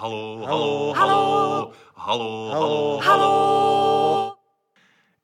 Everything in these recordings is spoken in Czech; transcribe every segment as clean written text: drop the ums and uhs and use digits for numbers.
Haló, haló, haló, haló, haló, haló.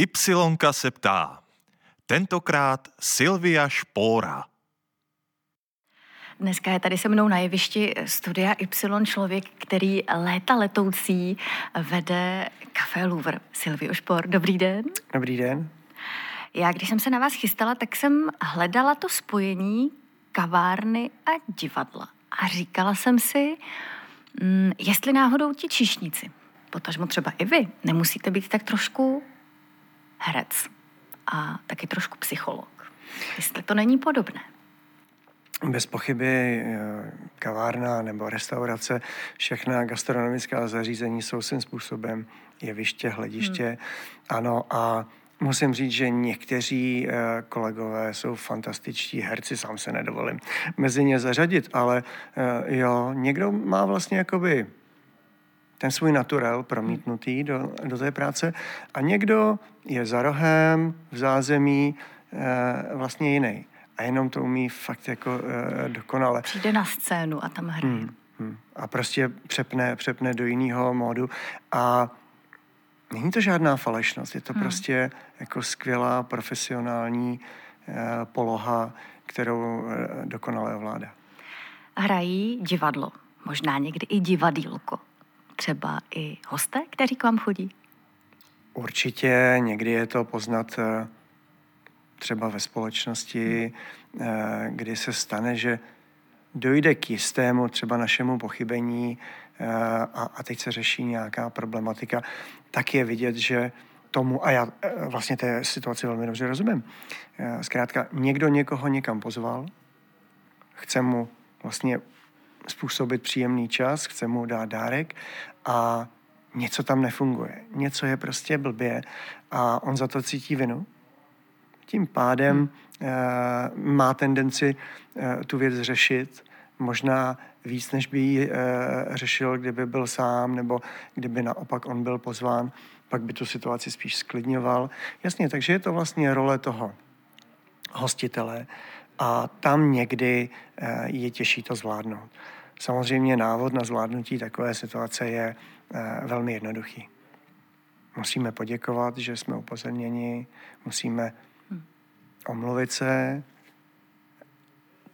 Ypsilonka se ptá. Tentokrát Silvia Spora. Dneska je tady se mnou na jevišti studia Y člověk, který léta letoucí vede Café Louvre. Silvio Spor, dobrý den. Dobrý den. Já, když jsem se na vás chystala, tak jsem hledala to spojení kavárny a divadla. A říkala jsem si, jestli náhodou ti číšníci, potažmo třeba i vy, nemusíte být tak trošku herec a taky trošku psycholog. Jestli to není podobné. Bez pochyby kavárna nebo restaurace, všechna gastronomická zařízení jsou svým způsobem jeviště, hlediště. Ano, a musím říct, že někteří kolegové jsou fantastičtí herci, sám se nedovolím mezi ně zařadit, ale jo, někdo má vlastně jakoby ten svůj naturel promítnutý do té práce a někdo je za rohem, v zázemí vlastně jiný. A jenom to umí fakt jako dokonale. Přijde na scénu a tam hraje. A prostě přepne do jiného módu a není to žádná falešnost, je to prostě jako skvělá profesionální poloha, kterou dokonale ovládá. Hrají divadlo, možná někdy i divadýlko. Třeba i hosté, kteří k vám chodí? Určitě, někdy je to poznat třeba ve společnosti, kdy se stane, že dojde k jistému třeba našemu pochybení a teď se řeší nějaká problematika, tak je vidět, že tomu, a já vlastně té situaci velmi dobře rozumím, zkrátka někdo někoho někam pozval, chce mu vlastně způsobit příjemný čas, chce mu dát dárek a něco tam nefunguje. Něco je prostě blbě a on za to cítí vinu. Tím pádem má tendenci tu věc řešit, možná víc, než by ji řešil, kdyby byl sám, nebo kdyby naopak on byl pozván, pak by tu situaci spíš sklidňoval. Jasně, takže je to vlastně role toho hostitele a tam někdy je těžší to zvládnout. Samozřejmě návod na zvládnutí takové situace je velmi jednoduchý. Musíme poděkovat, že jsme upozorněni, musíme omluvit se,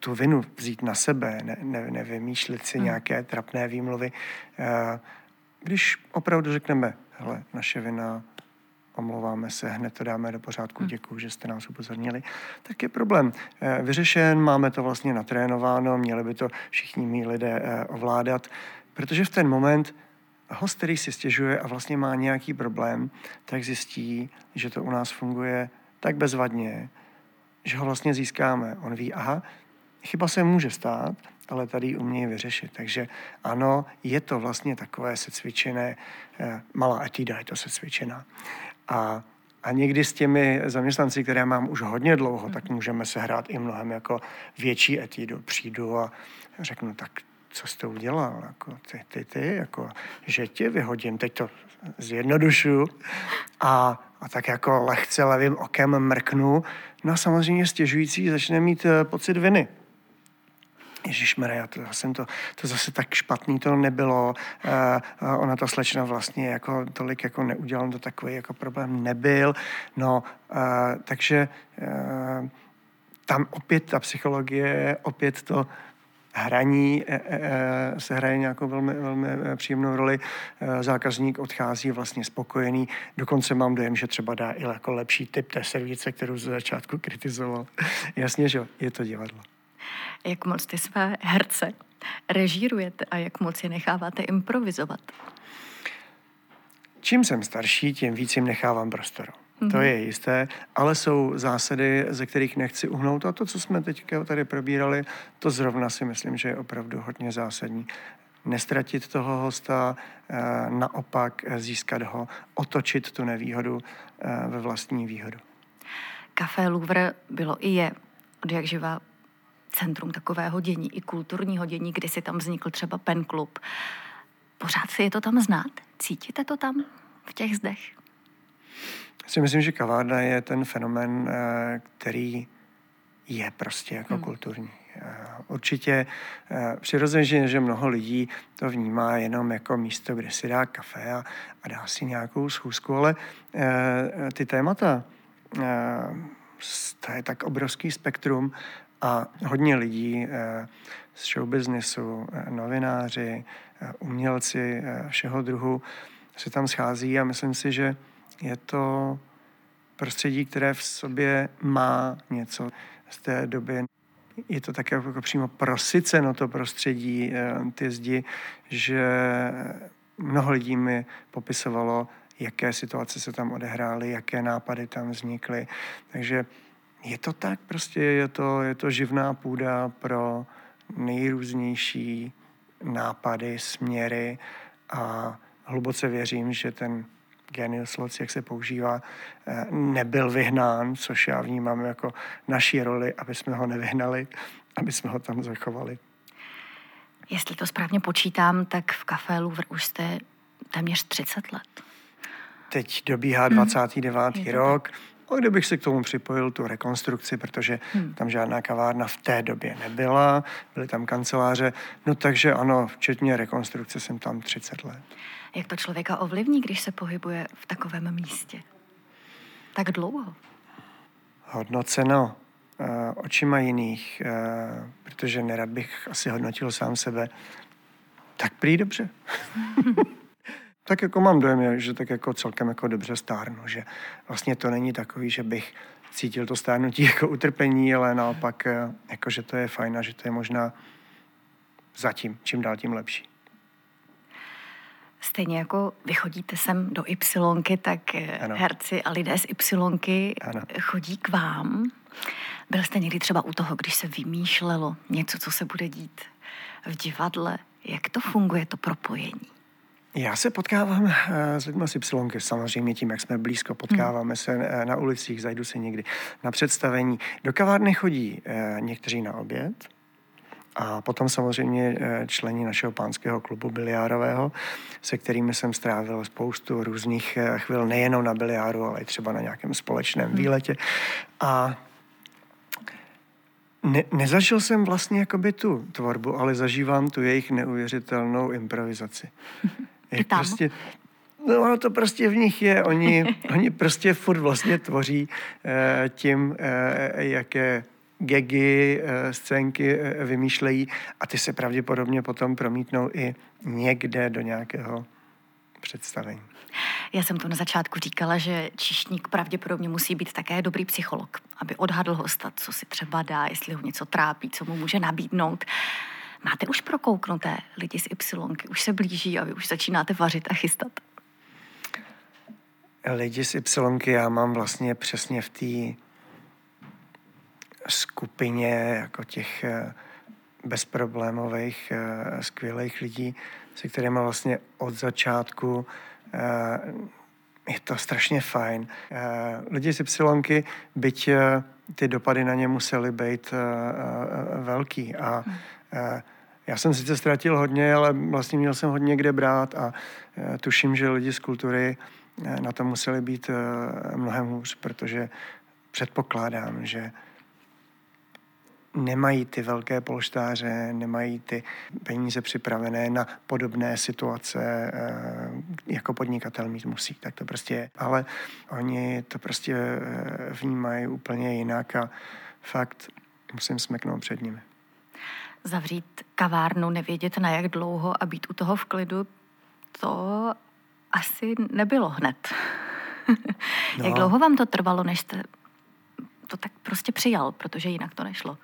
tu vinu vzít na sebe, nevymýšlet si nějaké trapné výmluvy. Když opravdu řekneme, hele, naše vina, omlouváme se, hned to dáme do pořádku, děkuju, že jste nás upozornili, tak je problém vyřešen, máme to vlastně natrénováno, měli by to všichni mý lidé ovládat, protože v ten moment host, který si stěžuje a vlastně má nějaký problém, tak zjistí, že to u nás funguje tak bezvadně, že ho vlastně získáme. On ví, aha, chyba se může stát, ale tady umějí vyřešit. Takže ano, je to vlastně takové secvičené, malá etída je to secvičená. A někdy s těmi zaměstnanci, které mám už hodně dlouho, tak můžeme se hrát i mnohem jako větší etídu. Přijdu a řeknu, tak co jsi to udělal? Jako, ty, jako, že tě vyhodím. Teď to zjednodušuju. A tak jako lehce levým okem mrknu. No a samozřejmě stěžující začne mít pocit viny. Ježišmarja, to zase tak špatný to nebylo. Ona ta slečna vlastně jako tolik jako neudělala, to takový jako problém nebyl. No, takže tam opět ta psychologie, opět to hraní se hraje nějakou velmi, velmi příjemnou roli. Zákazník odchází vlastně spokojený. Dokonce mám dojem, že třeba dá i jako lepší tip té servíce, kterou ze začátku kritizoval. Jasně, že je to divadlo. Jak moc ty své herce režírujete a jak moc je necháváte improvizovat? Čím jsem starší, tím víc jim nechávám prostoru. To je jisté, ale jsou zásady, ze kterých nechci uhnout a to, co jsme teďka tady probírali, to zrovna si myslím, že je opravdu hodně zásadní. Nestratit toho hosta, naopak získat ho, otočit tu nevýhodu ve vlastní výhodu. Café Louvre bylo i je odjakživa centrum takového dění, i kulturního dění, kdy si tam vznikl třeba Pen Klub. Pořád si je to tam znát? Cítíte to tam v těch zdech? Já si myslím, že kavárna je ten fenomén, který je prostě jako kulturní. Určitě přirozeně, že mnoho lidí to vnímá jenom jako místo, kde si dá kafe a dá si nějakou schůzku, ale ty témata, to je tak obrovský spektrum a hodně lidí z showbiznesu, novináři, umělci všeho druhu se tam schází a myslím si, že je to prostředí, které v sobě má něco z té doby. Je to také jako přímo prosyceno to prostředí, ty zdi, že mnoho lidí mi popisovalo, jaké situace se tam odehrály, jaké nápady tam vznikly. Takže je to tak prostě, je to živná půda pro nejrůznější nápady, směry a hluboce věřím, že ten genius loci, jak se používá, nebyl vyhnán, což já vnímám jako naší roli, aby jsme ho nevyhnali, aby jsme ho tam zachovali. Jestli to správně počítám, tak v Café Louvre už jste téměř 30 let. Teď dobíhá 29. rok. A kdybych si k tomu připojil tu rekonstrukci, protože tam žádná kavárna v té době nebyla, byly tam kanceláře, no takže ano, včetně rekonstrukce jsem tam 30 let. Jak to člověka ovlivní, když se pohybuje v takovém místě? Tak dlouho? Hodnoceno očima jiných, protože nerad bych asi hodnotil sám sebe, tak prý dobře. Tak jako mám dojem, že tak jako celkem jako dobře stárnu, že vlastně to není takový, že bych cítil to stárnutí jako utrpení, ale naopak, jako, že to je fajn a že to je možná zatím, čím dál tím lepší. Stejně jako vy chodíte sem do Ypsilonky, tak ano. Herci a lidé z Ypsilonky ano. Chodí k vám. Byl jste někdy třeba u toho, když se vymýšlelo něco, co se bude dít v divadle? Jak to funguje, to propojení? Já se potkávám s lidmi z Ypsilonky, samozřejmě tím, jak jsme blízko, potkáváme se na ulicích, zajdu se někdy na představení. Do kavárny chodí někteří na oběd a potom samozřejmě členi našeho pánského klubu biliárového, se kterými jsem strávil spoustu různých chvil, nejenom na biliáru, ale i třeba na nějakém společném výletě. A nezažil jsem vlastně jakoby tu tvorbu, ale zažívám tu jejich neuvěřitelnou improvizaci. Jak prostě, no to prostě v nich je, oni prostě furt vlastně tvoří tím, jaké gagy, scénky vymýšlejí a ty se pravděpodobně potom promítnou i někde do nějakého představení. Já jsem to na začátku říkala, že číšník pravděpodobně musí být také dobrý psycholog, aby odhadl hosta, co si třeba dá, jestli ho něco trápí, co mu může nabídnout. Máte už prokouknuté lidi z Ypsilonky? Už se blíží a vy už začínáte vařit a chystat. Lidi z Ypsilonky já mám vlastně přesně v té skupině jako těch bezproblémových, skvělých lidí, se kterými vlastně od začátku je to strašně fajn. Lidi z Ypsilonky, byť ty dopady na ně musely být velký a já jsem sice ztratil hodně, ale vlastně měl jsem hodně kde brát a tuším, že lidi z kultury na to museli být mnohem hůř, protože předpokládám, že nemají ty velké polštáře, nemají ty peníze připravené na podobné situace, jako podnikatel mít musí, tak to prostě je. Ale oni to prostě vnímají úplně jinak a fakt musím smeknout před nimi. Zavřít kavárnu, nevědět na jak dlouho a být u toho v klidu, to asi nebylo hned. No. Jak dlouho vám to trvalo, než jste to tak prostě přijal, protože jinak to nešlo?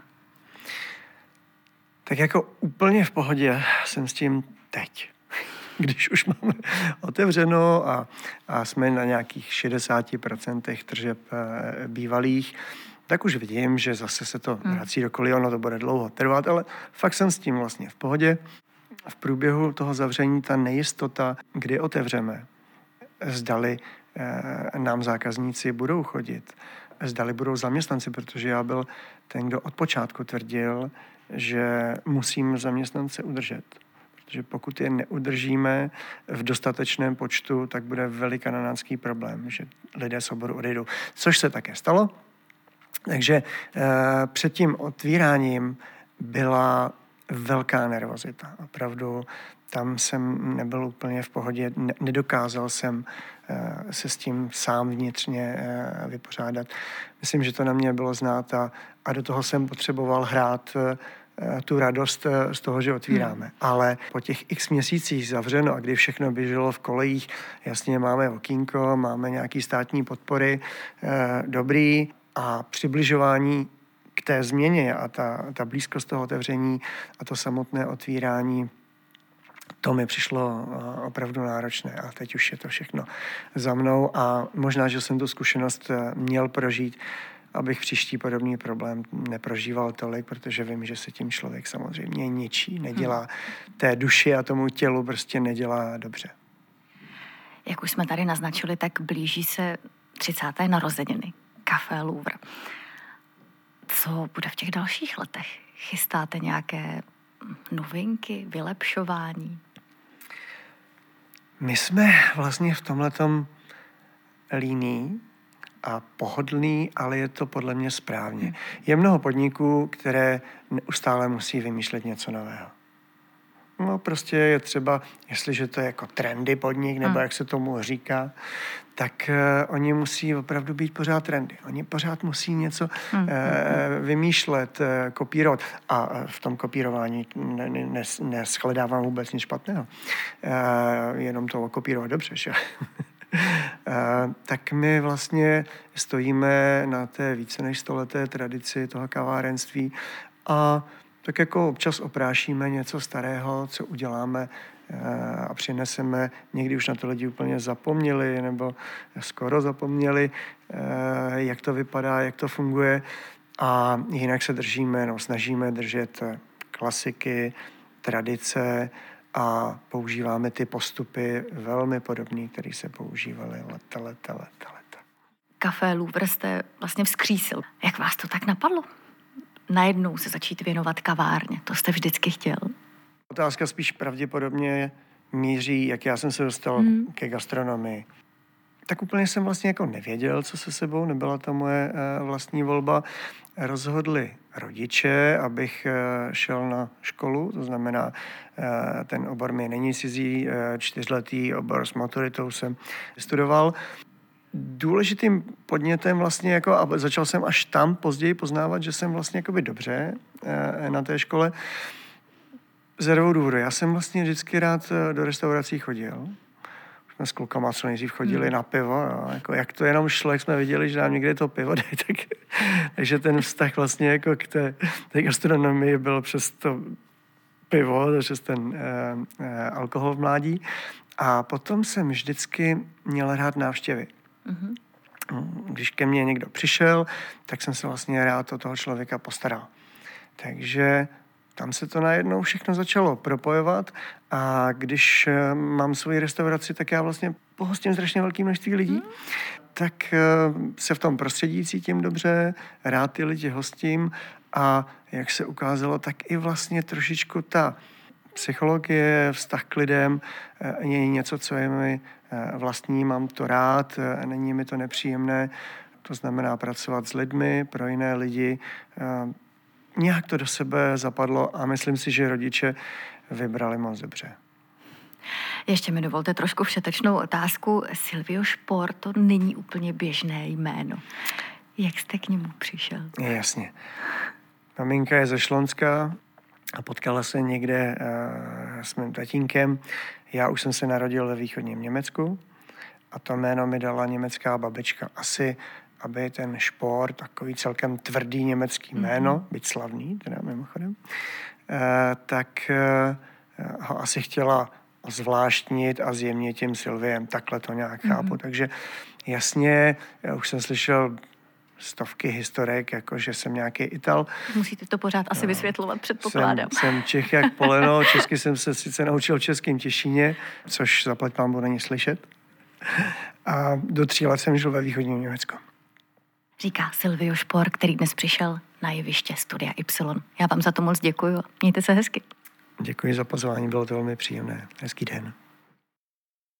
Tak jako úplně v pohodě jsem s tím teď. Když už máme otevřeno a jsme na nějakých 60% tržeb bývalých, tak už vidím, že zase se to vrací dokoli, ono to bude dlouho trvat, ale fakt jsem s tím vlastně v pohodě. V průběhu toho zavření ta nejistota, kdy otevřeme, zdali nám zákazníci budou chodit, zdali budou zaměstnanci, protože já byl ten, kdo od počátku tvrdil, že musím zaměstnance udržet. Protože pokud je neudržíme v dostatečném počtu, tak bude velikanánský problém, že lidé z oboru odejdou. Což se také stalo. Takže před tím otvíráním byla velká nervozita. Opravdu tam jsem nebyl úplně v pohodě, nedokázal jsem se s tím sám vnitřně vypořádat. Myslím, že to na mě bylo znát a do toho jsem potřeboval hrát tu radost z toho, že otvíráme. Ale po těch x měsících zavřeno a kdy všechno běželo v kolejích, jasně máme okýnko, máme nějaký státní podpory, dobrý a přibližování k té změně a ta blízkost toho otevření a to samotné otvírání, to mi přišlo opravdu náročné a teď už je to všechno za mnou a možná, že jsem tu zkušenost měl prožít, abych příští podobný problém neprožíval tolik, protože vím, že se tím člověk samozřejmě ničí, nedělá té duši a tomu tělu prostě nedělá dobře. Jak už jsme tady naznačili, tak blíží se 30. narozeniny Café Louvre. Co bude v těch dalších letech? Chystáte nějaké novinky, vylepšování? My jsme vlastně v tomhletom líní a pohodlný, ale je to podle mě správně. Je mnoho podniků, které neustále musí vymýšlet něco nového. No prostě je třeba, jestliže to je jako trendy podnik, nebo jak se tomu říká, tak oni musí opravdu být pořád trendy. Oni pořád musí něco vymýšlet, kopírovat. A v tom kopírování neschledávám vůbec nic špatného. Jenom to kopírovat dobře, že? Tak my vlastně stojíme na té více než stoleté tradici toho kavárenství a tak jako občas oprášíme něco starého, co uděláme a přineseme. Někdy už na to lidi úplně zapomněli nebo skoro zapomněli, jak to vypadá, jak to funguje a jinak se držíme, snažíme držet klasiky, tradice a používáme ty postupy velmi podobné, které se používaly leta. Café Louvre jste vlastně vzkřísil. Jak vás to tak napadlo? Najednou se začít věnovat kavárně. To jste vždycky chtěl. Otázka spíš pravděpodobně míří, jak já jsem se dostal ke gastronomii. Tak úplně jsem vlastně jako nevěděl, co se sebou, nebyla to moje vlastní volba. Rozhodli rodiče, abych šel na školu, to znamená, ten obor mi není cizí, 4letý obor s maturitou jsem studoval. Důležitým podnětem vlastně, jako, a začal jsem až tam později poznávat, že jsem vlastně jakoby dobře na té škole. Ze dvou důvodů. Já jsem vlastně vždycky rád do restaurací chodil. Jsme s klukama co nejdřív chodili na pivo. No, jako, jak to jenom šlo, jak jsme viděli, že nám někde to pivo dají, tak, takže ten vztah vlastně jako k té gastronomii byl přes to pivo, přes ten alkohol v mládí. A potom jsem vždycky měl rád návštěvy. Mm-hmm. Když ke mně někdo přišel, tak jsem se vlastně rád o toho člověka postaral. Takže tam se to najednou všechno začalo propojovat a když mám svoji restauraci, tak já vlastně pohostím strašně velké množství lidí, tak se v tom prostředí cítím dobře, rád ty lidi hostím a jak se ukázalo, tak i vlastně trošičku ta psychologie, vztah k lidem je něco, co je mi vlastní, mám to rád, není mi to nepříjemné, to znamená pracovat s lidmi, pro jiné lidi. Nějak to do sebe zapadlo a myslím si, že rodiče vybrali moc dobře. Ještě mi dovolte trošku všetečnou otázku. Silvio Spor, to není úplně běžné jméno. Jak jste k němu přišel? Jasně. Maminka je ze Šlonska a potkala se někde s mým tatínkem. Já už jsem se narodil ve východním Německu a to jméno mi dala německá babička. Asi, aby ten Spor, takový celkem tvrdý německý jméno, byť slavný, teda mimochodem, tak ho asi chtěla zvláštnit a zjemnit tím Silviem. Takhle to nějak chápu. Takže jasně, už jsem slyšel stovky historek, jakože jsem nějaký Ital. Musíte to pořád asi vysvětlovat, předpokládám. Jsem Čech jak poleno, česky jsem se sice naučil v Českém Těšíně, což zaplať pánbůh není slyšet. A do 3 let jsem žil ve východním Německu. Říká Silvio Spor, který dnes přišel na jeviště Studia Y. Já vám za to moc děkuju. Mějte se hezky. Děkuji za pozvání, bylo to velmi příjemné. Hezký den.